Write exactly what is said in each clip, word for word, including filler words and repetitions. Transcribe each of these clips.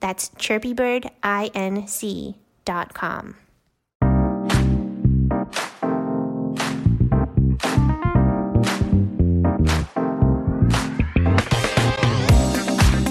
That's chirpy bird inc dot com.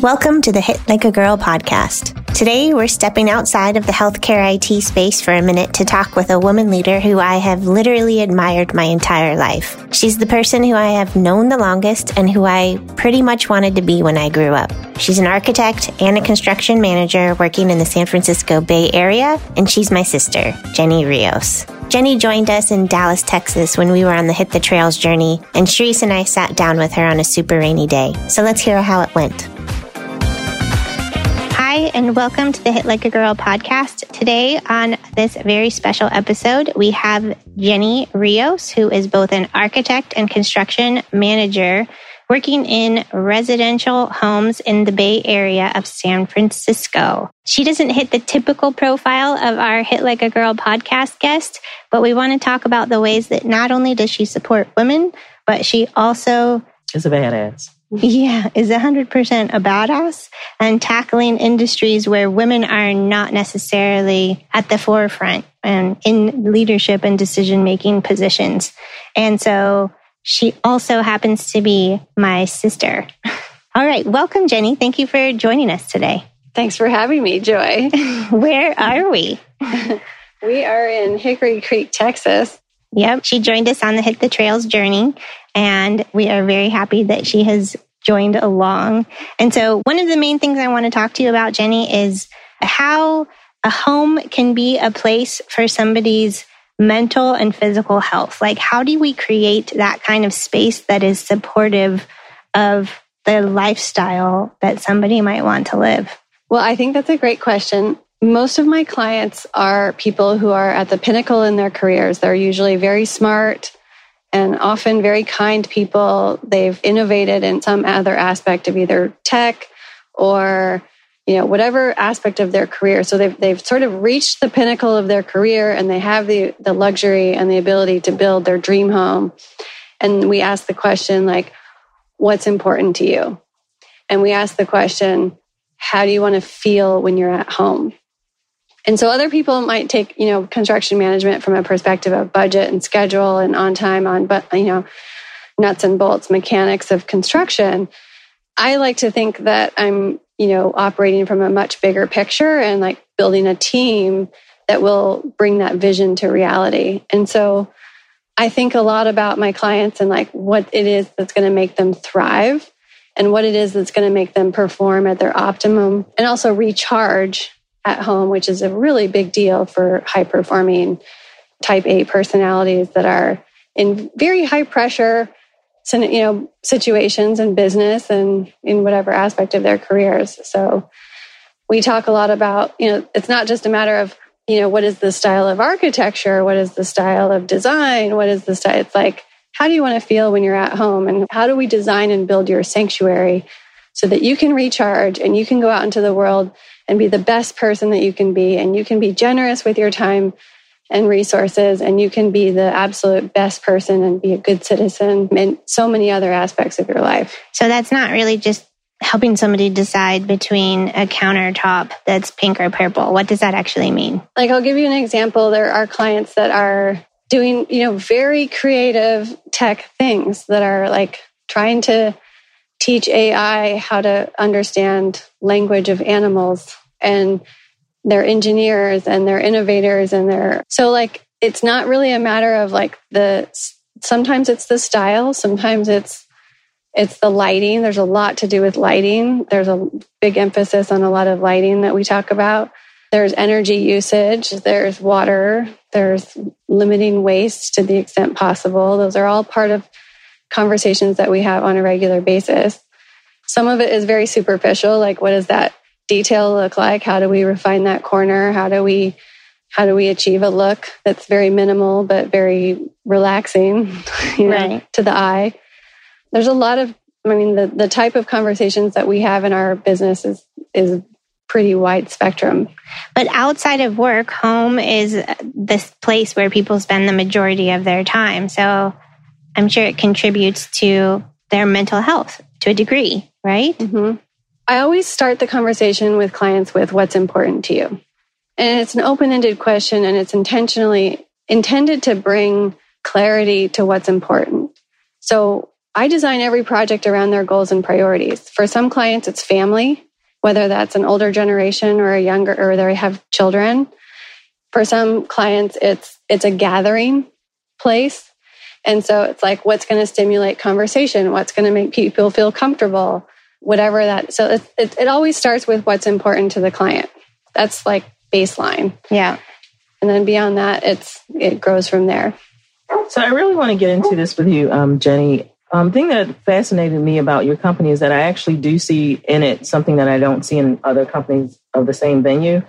Welcome to the Hit Like a Girl podcast. Today, we're stepping outside of the healthcare I T space for a minute to talk with a woman leader who I have literally admired my entire life. She's the person who I have known the longest and who I pretty much wanted to be when I grew up. She's an architect and a construction manager working in the San Francisco Bay Area, and she's my sister, Jenny Rios. Jenny joined us in Dallas, Texas when we were on the Hit the Trails journey, and Shereese and I sat down with her on a super rainy day. So let's hear how it went. Hi, and welcome to the Hit Like a Girl podcast. Today on this very special episode, we have Jenny Rios, who is both an architect and construction manager working in residential homes in the Bay Area of San Francisco. She doesn't hit the typical profile of our Hit Like a Girl podcast guest, but we want to talk about the ways that not only does she support women, but she also is a badass. Yeah, is one hundred percent a badass and tackling industries where women are not necessarily at the forefront and in leadership and decision-making positions. And so she also happens to be my sister. All right, welcome, Jenny. Thank you for joining us today. Thanks for having me, Joy. Where are we? We are in Hickory Creek, Texas. Yep, she joined us on the Hit the Trails journey, and we are very happy that she has joined along. And so one of the main things I want to talk to you about, Jenny, is how a home can be a place for somebody's mental and physical health. Like, how do we create that kind of space that is supportive of the lifestyle that somebody might want to live? Well, I think that's a great question. Most of my clients are people who are at the pinnacle in their careers. They're usually very smart and often very kind people. They've innovated in some other aspect of either tech or, you know, whatever aspect of their career. So they've they've sort of reached the pinnacle of their career, and they have the the luxury and the ability to build their dream home. And we ask the question, like, what's important to you? And we ask the question, how do you want to feel when you're at home? And so other people might take, you know, construction management from a perspective of budget and schedule and on time, on, but you know, nuts and bolts, mechanics of construction. I like to think that I'm, you know, operating from a much bigger picture and like building a team that will bring that vision to reality. And so I think a lot about my clients and like what it is that's going to make them thrive and what it is that's going to make them perform at their optimum and also recharge at home, which is a really big deal for high-performing type A personalities that are in very high-pressure you know, situations in business and in whatever aspect of their careers. So we talk a lot about, you know, it's not just a matter of, you know, what is the style of architecture? What is the style of design? What is the style? It's like, how do you want to feel when you're at home? And how do we design and build your sanctuary so that you can recharge and you can go out into the world and be the best person that you can be? And you can be generous with your time and resources, and you can be the absolute best person and be a good citizen in so many other aspects of your life. So that's not really just helping somebody decide between a countertop that's pink or purple. What does that actually mean? Like, I'll give you an example. There are clients that are doing, you know, very creative tech things that are like trying to teach A I how to understand language of animals, and they're engineers and they're innovators and they're so like it's not really a matter of like the sometimes it's the style, sometimes it's it's the lighting. There's a lot to do with lighting. There's a big emphasis on a lot of lighting that we talk about. There's energy usage, there's water, there's limiting waste to the extent possible. Those are all part of conversations that we have on a regular basis. Some of it is very superficial, like what is that detail look like? How do we refine that corner? How do we how do we achieve a look that's very minimal but very relaxing, you know, right. to the eye? There's a lot of, I mean, the, the type of conversations that we have in our business is is pretty wide spectrum. But outside of work, home is this place where people spend the majority of their time. So I'm sure it contributes to their mental health to a degree, right? Mm-hmm. I always start the conversation with clients with what's important to you. And it's an open-ended question, and it's intentionally intended to bring clarity to what's important. So I design every project around their goals and priorities. For some clients, it's family, whether that's an older generation or a younger, or they have children. For some clients, it's it's a gathering place. And so it's like, what's going to stimulate conversation? What's going to make people feel comfortable? Whatever that, so it, it it always starts with what's important to the client. That's like baseline. Yeah. And then beyond that, it's it grows from there. So I really want to get into this with you, um, Jenny. Um, thing that fascinated me about your company is that I actually do see in it something that I don't see in other companies of the same venue,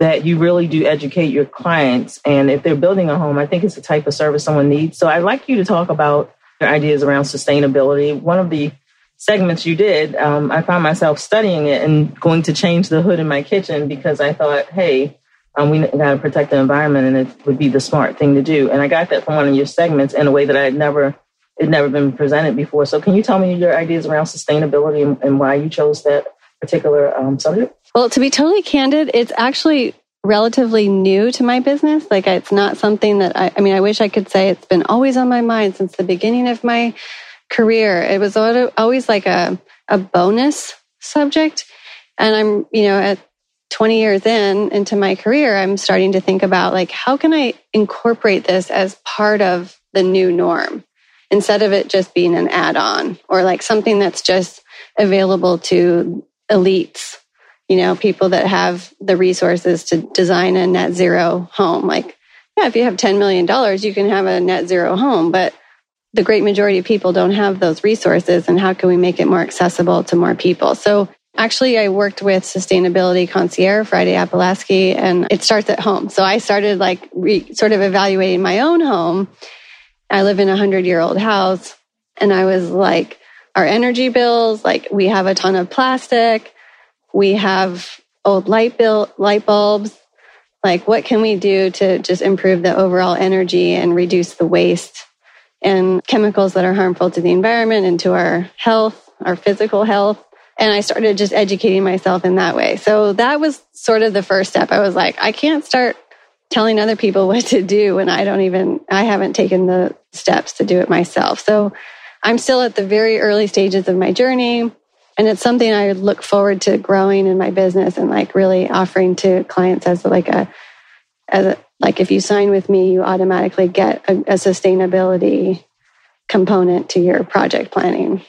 that you really do educate your clients. And if they're building a home, I think it's the type of service someone needs. So I'd like you to talk about your ideas around sustainability. One of the segments you did, um, I found myself studying it and going to change the hood in my kitchen because I thought, hey, um, we got to protect the environment and it would be the smart thing to do. And I got that from one of your segments in a way that I had never, it never been presented before. So can you tell me your ideas around sustainability and, and why you chose that particular um, subject? Well, to be totally candid, it's actually relatively new to my business. Like, it's not something that I, I mean, I wish I could say it's been always on my mind since the beginning of my career. It was always like a, a bonus subject. And I'm, you know, at twenty years in into my career, I'm starting to think about like, how can I incorporate this as part of the new norm instead of it just being an add-on or like something that's just available to elites, you know, people that have the resources to design a net zero home. Like, yeah, if you have ten million dollars, you can have a net zero home, but the great majority of people don't have those resources, and how can we make it more accessible to more people? So actually, I worked with sustainability concierge Friday Apelaski, and it starts at home. So I started like re- sort of evaluating my own home. I live in a hundred-year-old house, and I was like, our energy bills, like we have a ton of plastic, we have old light bill, light bulbs. Like, what can we do to just improve the overall energy and reduce the waste and chemicals that are harmful to the environment and to our health, our physical health? And I started just educating myself in that way. So that was sort of the first step. I was like, I can't start telling other people what to do when I don't even, I haven't taken the steps to do it myself. So I'm still at the very early stages of my journey. And it's something I look forward to growing in my business and like really offering to clients as like a as a, like if you sign with me, you automatically get a, a sustainability component to your project planning,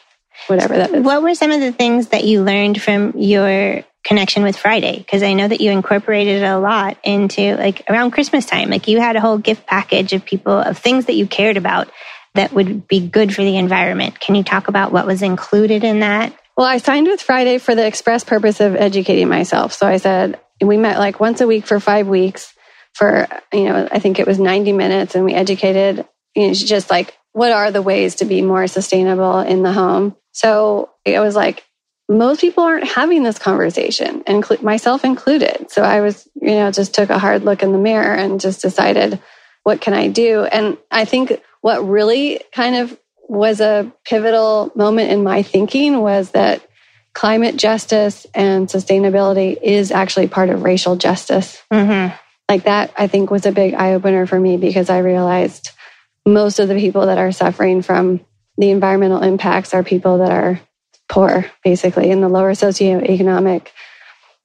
whatever that is. What were some of the things that you learned from your connection with Friday? Because I know that you incorporated a lot into, like, around Christmas time, like you had a whole gift package of people, of things that you cared about that would be good for the environment. Can you talk about what was included in that? Well, I signed with Friday for the express purpose of educating myself. So I said, we met like once a week for five weeks for, you know, I think it was ninety minutes, and we educated, you know, just like, what are the ways to be more sustainable in the home? So it was like, most people aren't having this conversation, and myself included. So I was, you know, just took a hard look in the mirror and just decided, what can I do? And I think what really kind of was a pivotal moment in my thinking was that climate justice and sustainability is actually part of racial justice. Mm-hmm. Like that, I think, was a big eye-opener for me, because I realized most of the people that are suffering from the environmental impacts are people that are poor, basically, in the lower socioeconomic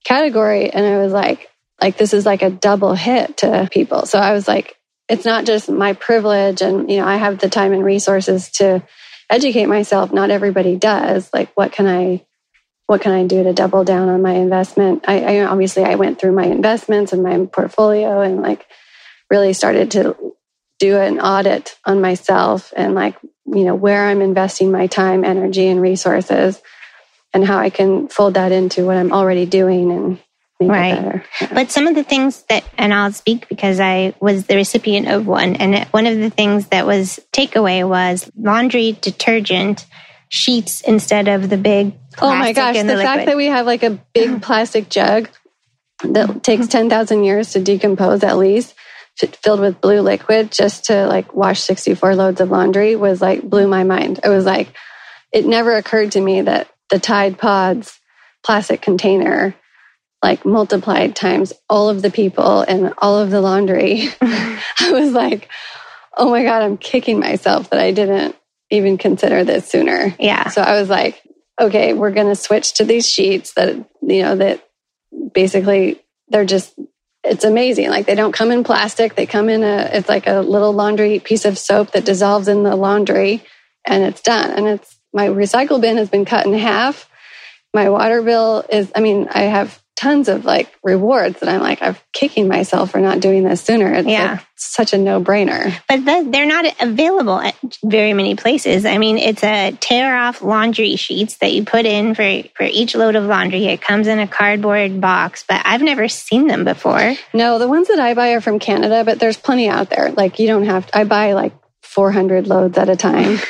category. And I was like, like, this is like a double hit to people. So I was like, it's not just my privilege and, you know, I have the time and resources to educate myself. Not everybody does. Like, what can I, what can I do to double down on my investment? I, I obviously, I went through my investments and my portfolio and like really started to do an audit on myself and like, you know, where I'm investing my time, energy, and resources, and how I can fold that into what I'm already doing and make right. it better. Yeah. But some of the things that, and I'll speak because I was the recipient of one, and one of the things that was takeaway was laundry detergent sheets instead of the big plastic. Oh my gosh, and the, the fact that we have like a big plastic jug that takes ten thousand years to decompose at least, filled with blue liquid just to like wash sixty-four loads of laundry was like blew my mind. It was like, it never occurred to me that the Tide Pods plastic container like multiplied times all of the people and all of the laundry. I was like, oh my God, I'm kicking myself that I didn't even consider this sooner. Yeah. So I was like, okay, we're going to switch to these sheets that, you know, that basically they're just, it's amazing. Like they don't come in plastic. They come in a, it's like a little laundry piece of soap that dissolves in the laundry and it's done. And it's, my recycle bin has been cut in half. My water bill is, I mean, I have tons of like rewards that I'm like, I'm kicking myself for not doing this sooner. It's yeah. like such a no brainer. But the, they're not available at very many places. I mean, it's a tear off laundry sheets that you put in for, for each load of laundry. It comes in a cardboard box, but I've never seen them before. No, the ones that I buy are from Canada, but there's plenty out there. Like you don't have to, I buy like four hundred loads at a time.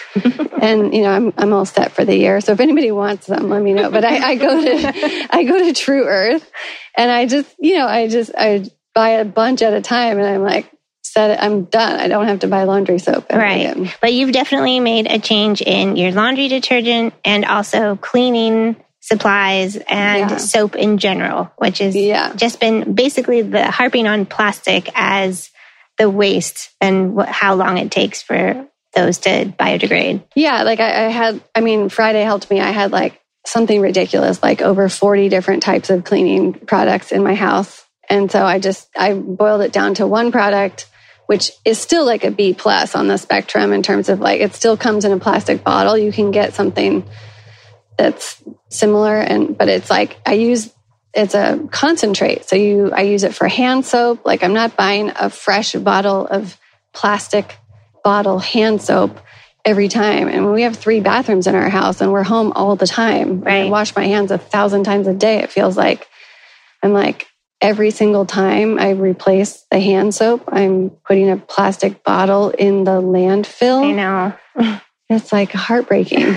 And, you know, I'm I'm all set for the year. So if anybody wants them, let me know. But I, I go to I go to True Earth and I just, you know, I just, I buy a bunch at a time and I'm like, set it, I'm done. I don't have to buy laundry soap. Right. Again. But you've definitely made a change in your laundry detergent and also cleaning supplies and yeah. soap in general, which is yeah. just been basically the harping on plastic as the waste and what, how long it takes for those to biodegrade. Yeah, like I, I had, I mean, Friday helped me. I had like something ridiculous, like over forty different types of cleaning products in my house. And so I just, I boiled it down to one product, which is still like a B plus on the spectrum in terms of like, it still comes in a plastic bottle. You can get something that's similar. And, but it's like, I use it's a concentrate. So you, I use it for hand soap. Like I'm not buying a fresh bottle of plastic bottle hand soap every time. And we have three bathrooms in our house and we're home all the time. Right. I wash my hands a thousand times a day. It feels like I'm like every single time I replace the hand soap, I'm putting a plastic bottle in the landfill. I know. It's like heartbreaking.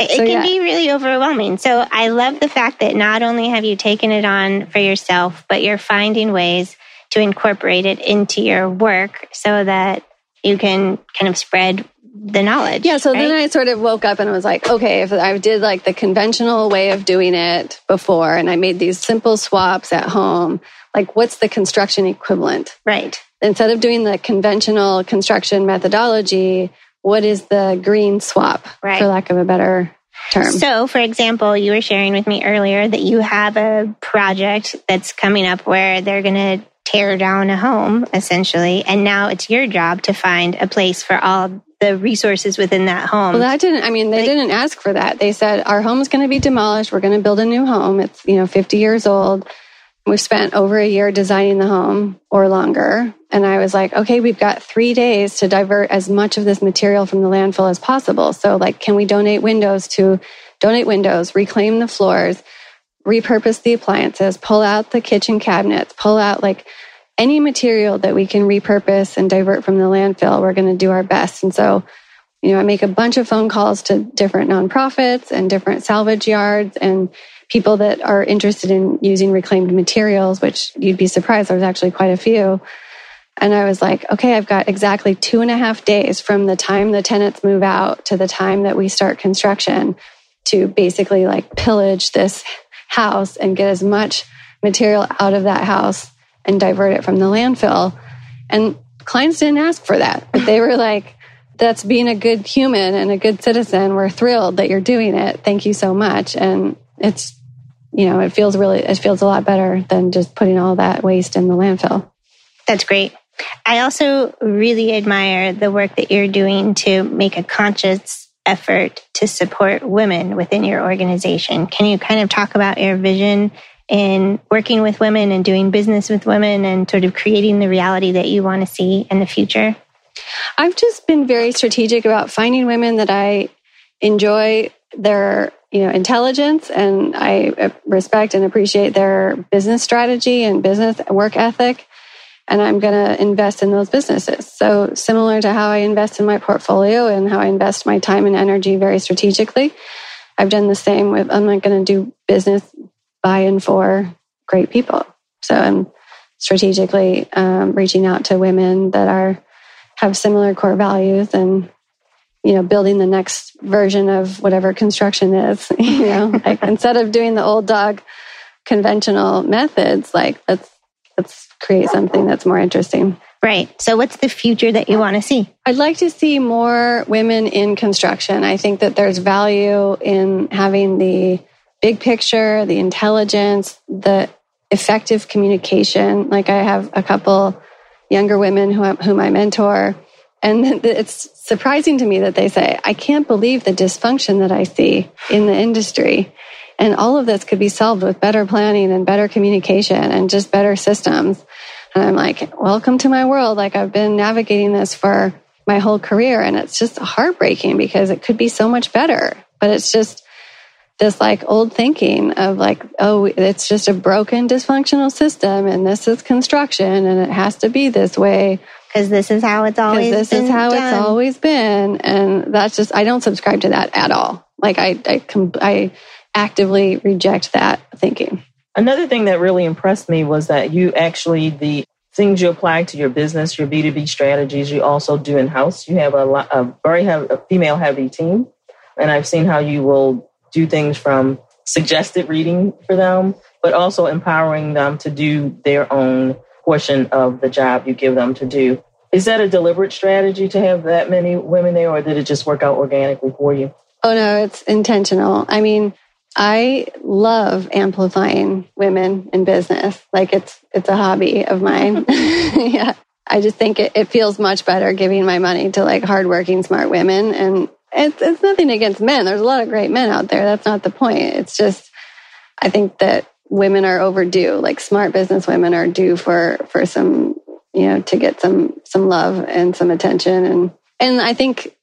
It so, can yeah. be really overwhelming. So I love the fact that not only have you taken it on for yourself, but you're finding ways to incorporate it into your work so that you can kind of spread the knowledge. Yeah. So right? Then I sort of woke up and I was like, okay, if I did like the conventional way of doing it before, and I made these simple swaps at home, like what's the construction equivalent? Right. Instead of doing the conventional construction methodology, what is the green swap, right. for lack of a better term. So, for example, you were sharing with me earlier that you have a project that's coming up where they're going to tear down a home, essentially, and now it's your job to find a place for all the resources within that home. Well, that didn't, I mean, they like, didn't ask for that. They said, our home is going to be demolished. We're going to build a new home. It's, you know, fifty years old. We've spent over a year designing the home or longer. And I was like, okay, we've got three days to divert as much of this material from the landfill as possible. So like, can we donate windows to donate windows, reclaim the floors, repurpose the appliances, pull out the kitchen cabinets, pull out like any material that we can repurpose and divert from the landfill, we're going to do our best. And so, you know, I make a bunch of phone calls to different nonprofits and different salvage yards and people that are interested in using reclaimed materials, which you'd be surprised, there's actually quite a few. And I was like, okay, I've got exactly two and a half days from the time the tenants move out to the time that we start construction to basically like pillage this house and get as much material out of that house and divert it from the landfill. And clients didn't ask for that, but they were like, that's being a good human and a good citizen. We're thrilled that you're doing it. Thank you so much. And it's, you know, it feels really, it feels a lot better than just putting all that waste in the landfill. That's great. I also really admire the work that you're doing to make a conscious effort to support women within your organization. Can you kind of talk about your vision in working with women and doing business with women and sort of creating the reality that you want to see in the future? I've just been very strategic about finding women that I enjoy their, you know, intelligence, and I respect and appreciate their business strategy and business work ethic. And I'm going to invest in those businesses. So similar to how I invest in my portfolio and how I invest my time and energy very strategically, I've done the same with, I'm not going to do business by and for great people. So I'm strategically um, reaching out to women that are have similar core values and, you know, building the next version of whatever construction is, you know, like instead of doing the old dog conventional methods, like let's, Let's create something that's more interesting. Right. So what's the future that you want to see? I'd like to see more women in construction. I think that there's value in having the big picture, the intelligence, the effective communication. Like I have a couple younger women who, whom I mentor, and it's surprising to me that they say, I can't believe the dysfunction that I see in the industry. And all of this could be solved with better planning and better communication and just better systems. And I'm like, welcome to my world. Like I've been navigating this for my whole career, and it's just heartbreaking because it could be so much better. But it's just this like old thinking of like, oh, it's just a broken dysfunctional system, and this is construction, and it has to be this way. Because this is how it's always been. Because this is how done. It's always been. And that's just, I don't subscribe to that at all. Like I, I, I, actively reject that thinking. Another thing that really impressed me was that you actually, the things you apply to your business, your B two B strategies, you also do in-house. You have a, lot, a very heavy, a female-heavy team, and I've seen how you will do things from suggested reading for them, but also empowering them to do their own portion of the job you give them to do. Is that a deliberate strategy to have that many women there, or did it just work out organically for you? Oh, no, it's intentional. I mean, I love amplifying women in business. Like it's it's a hobby of mine. Yeah, I just think it, it feels much better giving my money to like hardworking, smart women. And it's it's nothing against men. There's a lot of great men out there. That's not the point. It's just I think that women are overdue. Like smart business women are due for for some, you know, to get some some love and some attention. And and I think,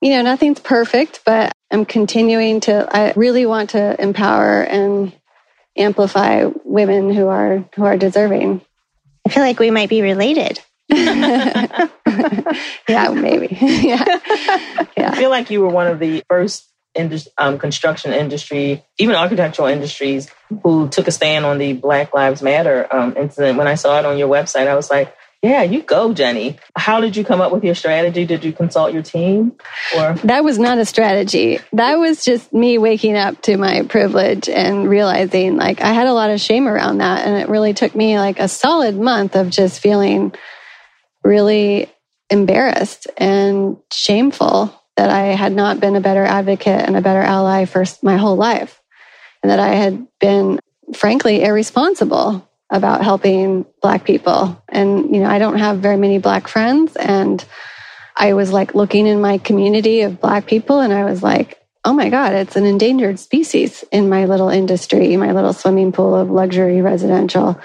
you know, nothing's perfect, but I'm continuing to, I really want to empower and amplify women who are who are deserving. I feel like we might be related. yeah, maybe. yeah. yeah. I feel like you were one of the first in the um, construction industry, even architectural industries, who took a stand on the Black Lives Matter um, incident. When I saw it on your website, I was like, yeah, you go, Jenny. How did you come up with your strategy? Did you consult your team? Or that was not a strategy. That was just me waking up to my privilege and realizing like I had a lot of shame around that. And it really took me like a solid month of just feeling really embarrassed and shameful that I had not been a better advocate and a better ally for my whole life, and that I had been, frankly, irresponsible about helping Black people. And, you know, I don't have very many Black friends. And I was like looking in my community of Black people, and I was like, oh my God, it's an endangered species in my little industry, my little swimming pool of luxury residential.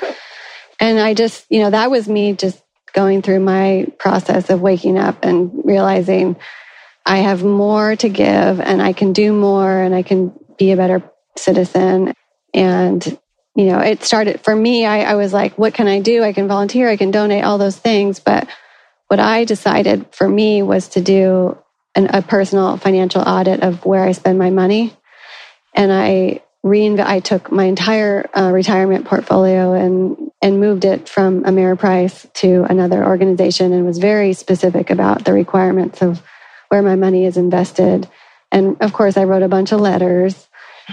And I just, you know, that was me just going through my process of waking up and realizing I have more to give, and I can do more, and I can be a better citizen. And, you know, it started for me, I, I was like, what can I do? I can volunteer, I can donate, all those things. But what I decided for me was to do an, a personal financial audit of where I spend my money. And I reinv- I took my entire uh, retirement portfolio and and moved it from Ameriprise to another organization, and was very specific about the requirements of where my money is invested. And of course, I wrote a bunch of letters.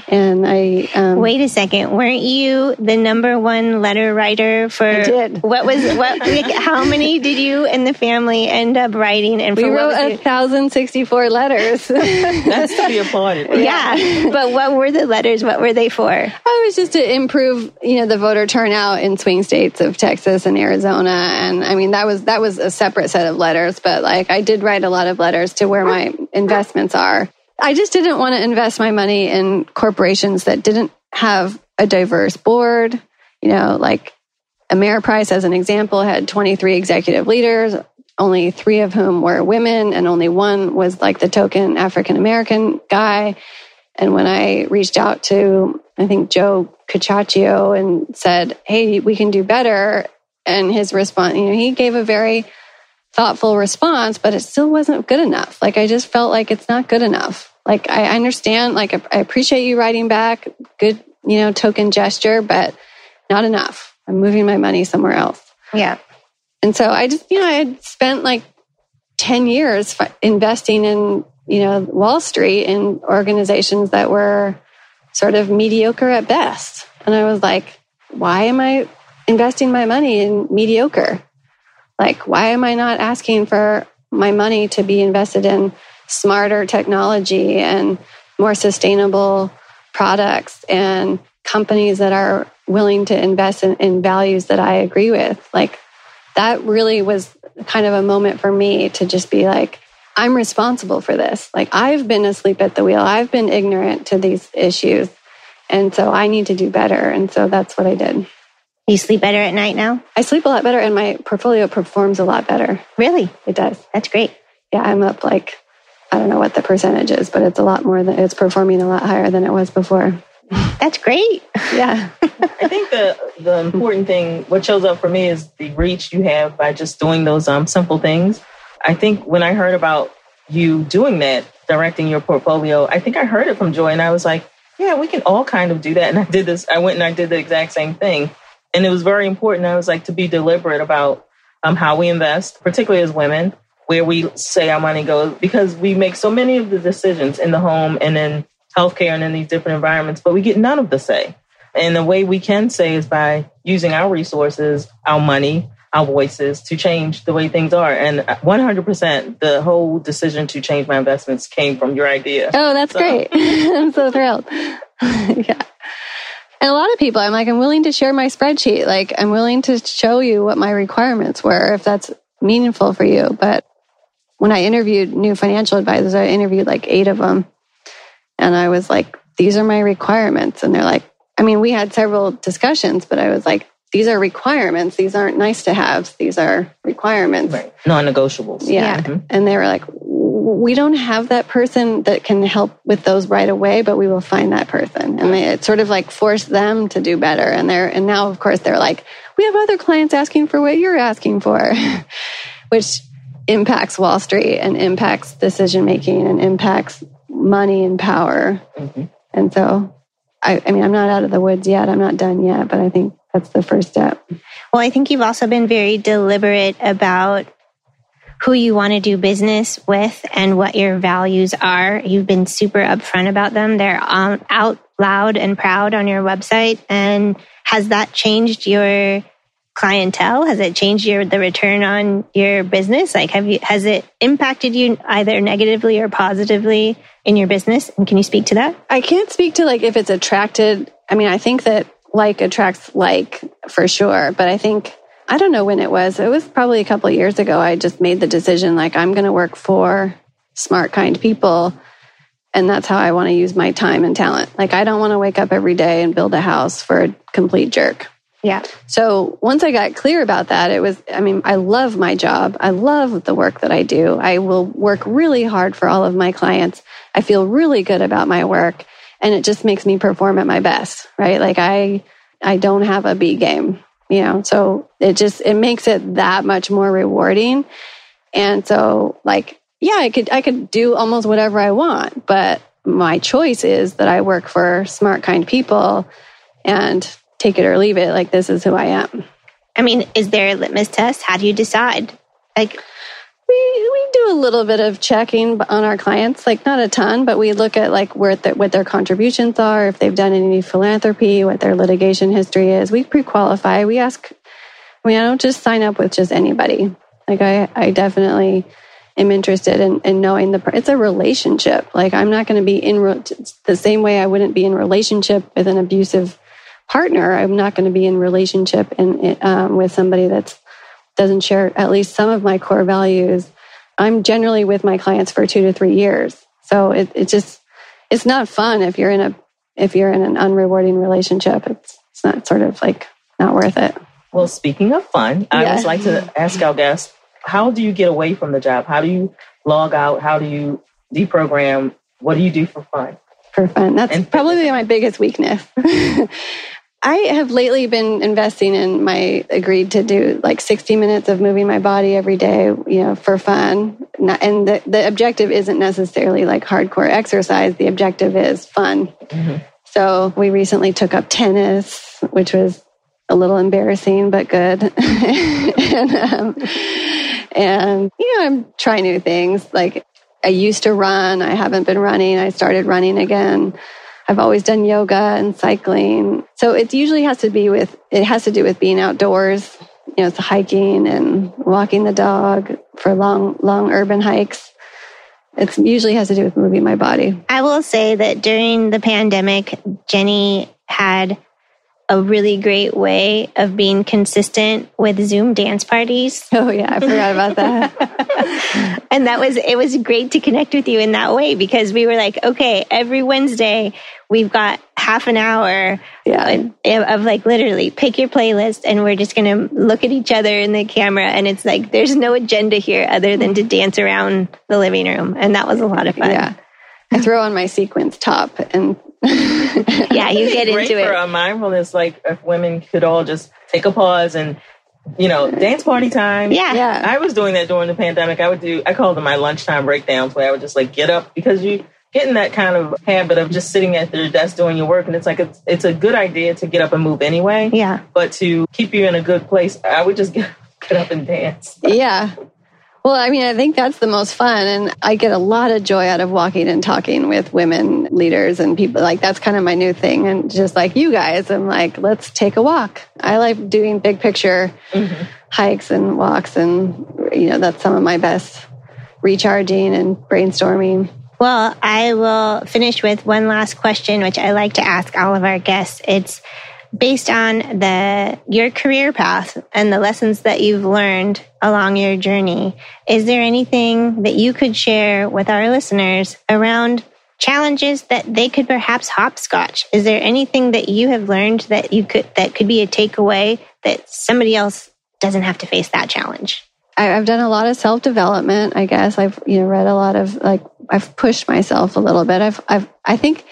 And I um, wait a second. Weren't you the number one letter writer for? I did. What was what? Like, how many did you and the family end up writing? And for we wrote a thousand sixty-four letters. That's to be applauded. Right? Yeah, but what were the letters? What were they for? I was just to improve, you know, the voter turnout in swing states of Texas and Arizona, and I mean that was that was a separate set of letters. But like, I did write a lot of letters to where my investments are. I just didn't want to invest my money in corporations that didn't have a diverse board. You know, like Ameriprise, as an example, had twenty-three executive leaders, only three of whom were women, and only one was like the token African-American guy. And when I reached out to, I think, Joe Cacciaccio and said, hey, we can do better. And his response, you know, he gave a very thoughtful response, but it still wasn't good enough. Like, I just felt like it's not good enough. Like, I understand, like, I appreciate you writing back, good, you know, token gesture, but not enough. I'm moving my money somewhere else. Yeah. And so I just, you know, I had spent like ten years investing in, you know, Wall Street in organizations that were sort of mediocre at best. And I was like, why am I investing my money in mediocre? Like, why am I not asking for my money to be invested in smarter technology and more sustainable products and companies that are willing to invest in, in values that I agree with? Like, that really was kind of a moment for me to just be like, I'm responsible for this. Like, I've been asleep at the wheel. I've been ignorant to these issues. And so I need to do better. And so that's what I did. You sleep better at night now? I sleep a lot better, and my portfolio performs a lot better. Really? It does. That's great. Yeah, I'm up like, I don't know what the percentage is, but it's a lot more than it's performing a lot higher than it was before. That's great. Yeah. I think the the important thing, what shows up for me, is the reach you have by just doing those um simple things. I think when I heard about you doing that, directing your portfolio, I think I heard it from Joy, and I was like, yeah, we can all kind of do that. And I did this. I went and I did the exact same thing. And it was very important. I was like, to be deliberate about um, how we invest, particularly as women, where we say our money goes, because we make so many of the decisions in the home and in healthcare and in these different environments, but we get none of the say. And the way we can say is by using our resources, our money, our voices to change the way things are. And one hundred percent the whole decision to change my investments came from your idea. Oh, that's so great. I'm so thrilled. Yeah. And a lot of people, I'm like, I'm willing to share my spreadsheet. Like, I'm willing to show you what my requirements were if that's meaningful for you. But when I interviewed new financial advisors, I interviewed like eight of them. And I was like, these are my requirements. And they're like, I mean, we had several discussions, but I was like, these are requirements. These aren't nice to haves. These are requirements. Right. Non-negotiables. Yeah. yeah. Mm-hmm. And they were like, we don't have that person that can help with those right away, but we will find that person. And they, it sort of like forced them to do better. And they're, and now of course they're like, we have other clients asking for what you're asking for, which impacts Wall Street and impacts decision-making and impacts money and power. Mm-hmm. And so, I, I mean, I'm not out of the woods yet. I'm not done yet, but I think that's the first step. Well, I think you've also been very deliberate about who you want to do business with and what your values are. You've been super upfront about them. They're out loud and proud on your website. And has that changed your clientele? Has it changed your the return on your business? Like, have you has it impacted you either negatively or positively in your business? And can you speak to that? I can't speak to like if it's attracted. I mean, I think that like attracts like for sure. But I think, I don't know when it was. It was probably a couple of years ago. I just made the decision, like, I'm going to work for smart, kind people. And that's how I want to use my time and talent. Like, I don't want to wake up every day and build a house for a complete jerk. Yeah. So once I got clear about that, it was, I mean, I love my job. I love the work that I do. I will work really hard for all of my clients. I feel really good about my work. And it just makes me perform at my best, right? Like, I I don't have a B game, you know? So it just, it makes it that much more rewarding. And so, like, yeah, I could I could do almost whatever I want, but my choice is that I work for smart, kind people and take it or leave it. Like, this is who I am. I mean, is there a litmus test? How do you decide? Like, we we do a little bit of checking on our clients, like not a ton, but we look at like where the, what their contributions are, if they've done any philanthropy, what their litigation history is. We pre-qualify. We ask. I mean, I don't just sign up with just anybody. Like, I I definitely. I'm interested in, in knowing the, it's a relationship. Like, I'm not going to be in re, the same way I wouldn't be in relationship with an abusive partner. I'm not going to be in relationship and um, with somebody that doesn't share at least some of my core values. I'm generally with my clients for two to three years. So it, it just, it's not fun if you're in a, if you're in an unrewarding relationship. It's, it's not sort of like not worth it. Well, speaking of fun, I yeah. would like to ask our guests, how do you get away from the job? How do you log out? How do you deprogram? What do you do for fun? For fun. That's and probably my biggest weakness. I have lately been investing in my agreed to do like sixty minutes of moving my body every day, you know, for fun. And the, the objective isn't necessarily like hardcore exercise. The objective is fun. Mm-hmm. So we recently took up tennis, which was a little embarrassing, but good. and, um, and, you know, I'm trying new things. Like, I used to run. I haven't been running. I started running again. I've always done yoga and cycling. So it usually has to be with, it has to do with being outdoors, you know, it's hiking and walking the dog for long, long urban hikes. It usually has to do with moving my body. I will say that during the pandemic, Jenny had a really great way of being consistent with Zoom dance parties. Oh yeah, I forgot about that. And that was, it was great to connect with you in that way, because we were like, okay, every Wednesday we've got half an hour yeah. of like literally pick your playlist and we're just going to look at each other in the camera. And it's like, there's no agenda here other than to dance around the living room. And that was a lot of fun. Yeah. I throw on my sequins top and yeah, you get great into it. For our mindfulness, like if women could all just take a pause and, you know, dance party time. Yeah. yeah. I was doing that during the pandemic. I would do, I called them my lunchtime breakdowns, where I would just like get up, because you get in that kind of habit of just sitting at your desk doing your work. And it's like, it's, it's a good idea to get up and move anyway. Yeah. But to keep you in a good place, I would just get, get up and dance. Yeah. Well, I mean, I think that's the most fun. And I get a lot of joy out of walking and talking with women leaders and people. Like, that's kind of my new thing. And just like you guys, I'm like, let's take a walk. I like doing big picture mm-hmm. hikes and walks. And, you know, that's some of my best recharging and brainstorming. Well, I will finish with one last question, which I like to ask all of our guests. It's based on the your career path and the lessons that you've learned along your journey, is there anything that you could share with our listeners around challenges that they could perhaps hopscotch? Is there anything that you have learned that you could that could be a takeaway that somebody else doesn't have to face that challenge? I've done a lot of self-development, I guess. I've you know read a lot of like I've pushed myself a little bit. I've I've I think.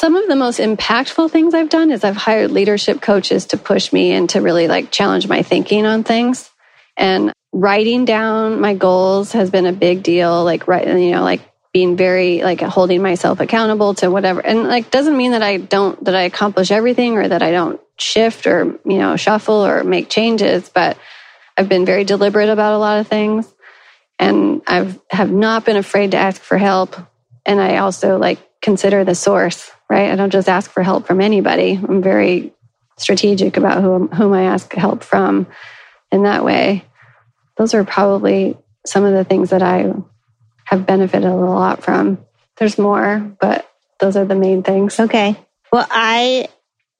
Some of the most impactful things I've done is I've hired leadership coaches to push me and to really like challenge my thinking on things. And writing down my goals has been a big deal. Like, right, you know, like being very like holding myself accountable to whatever. And like, doesn't mean that I don't, that I accomplish everything or that I don't shift or, you know, shuffle or make changes, but I've been very deliberate about a lot of things. And I've have not been afraid to ask for help. And I also like consider the source. Right? I don't just ask for help from anybody. I'm very strategic about whom, whom I ask help from in that way. Those are probably some of the things that I have benefited a lot from. There's more, but those are the main things. Okay. Well, I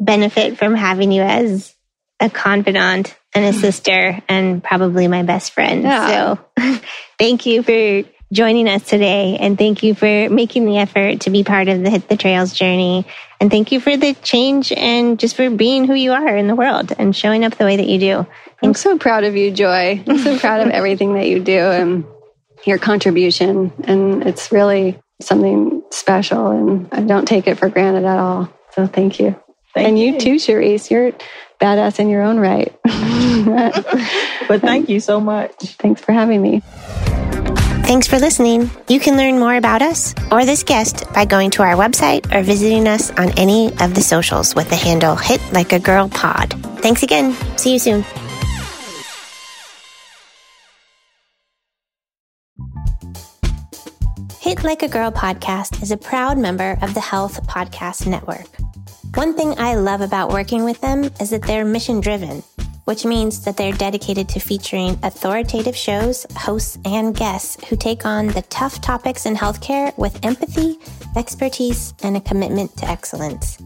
benefit from having you as a confidant and a sister and probably my best friend. Yeah. So thank you for joining us today. And thank you for making the effort to be part of the Hit the Trails journey. And thank you for the change and just for being who you are in the world and showing up the way that you do. I'm so proud of you, Joy. I'm so proud of everything that you do and your contribution. And it's really something special. And I don't take it for granted at all. So thank you. Thank and you, you too, Shereese. You're badass in your own right. But thank you so much. Thanks for having me. Thanks for listening. You can learn more about us or this guest by going to our website or visiting us on any of the socials with the handle Hit Like a Girl Pod. Thanks again. See you soon. Hit Like a Girl podcast is a proud member of the Health Podcast Network. One thing I love about working with them is that they're mission-driven, which means that they're dedicated to featuring authoritative shows, hosts, and guests who take on the tough topics in healthcare with empathy, expertise, and a commitment to excellence.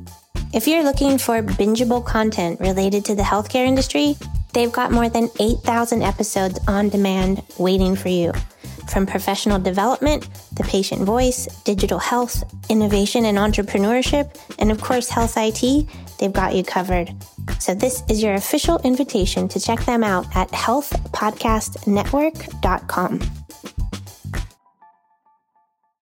If you're looking for bingeable content related to the healthcare industry, they've got more than eight thousand episodes on demand waiting for you. From professional development, the patient voice, digital health, innovation and entrepreneurship, and of course, health I T, they've got you covered. So this is your official invitation to check them out at health podcast network dot com.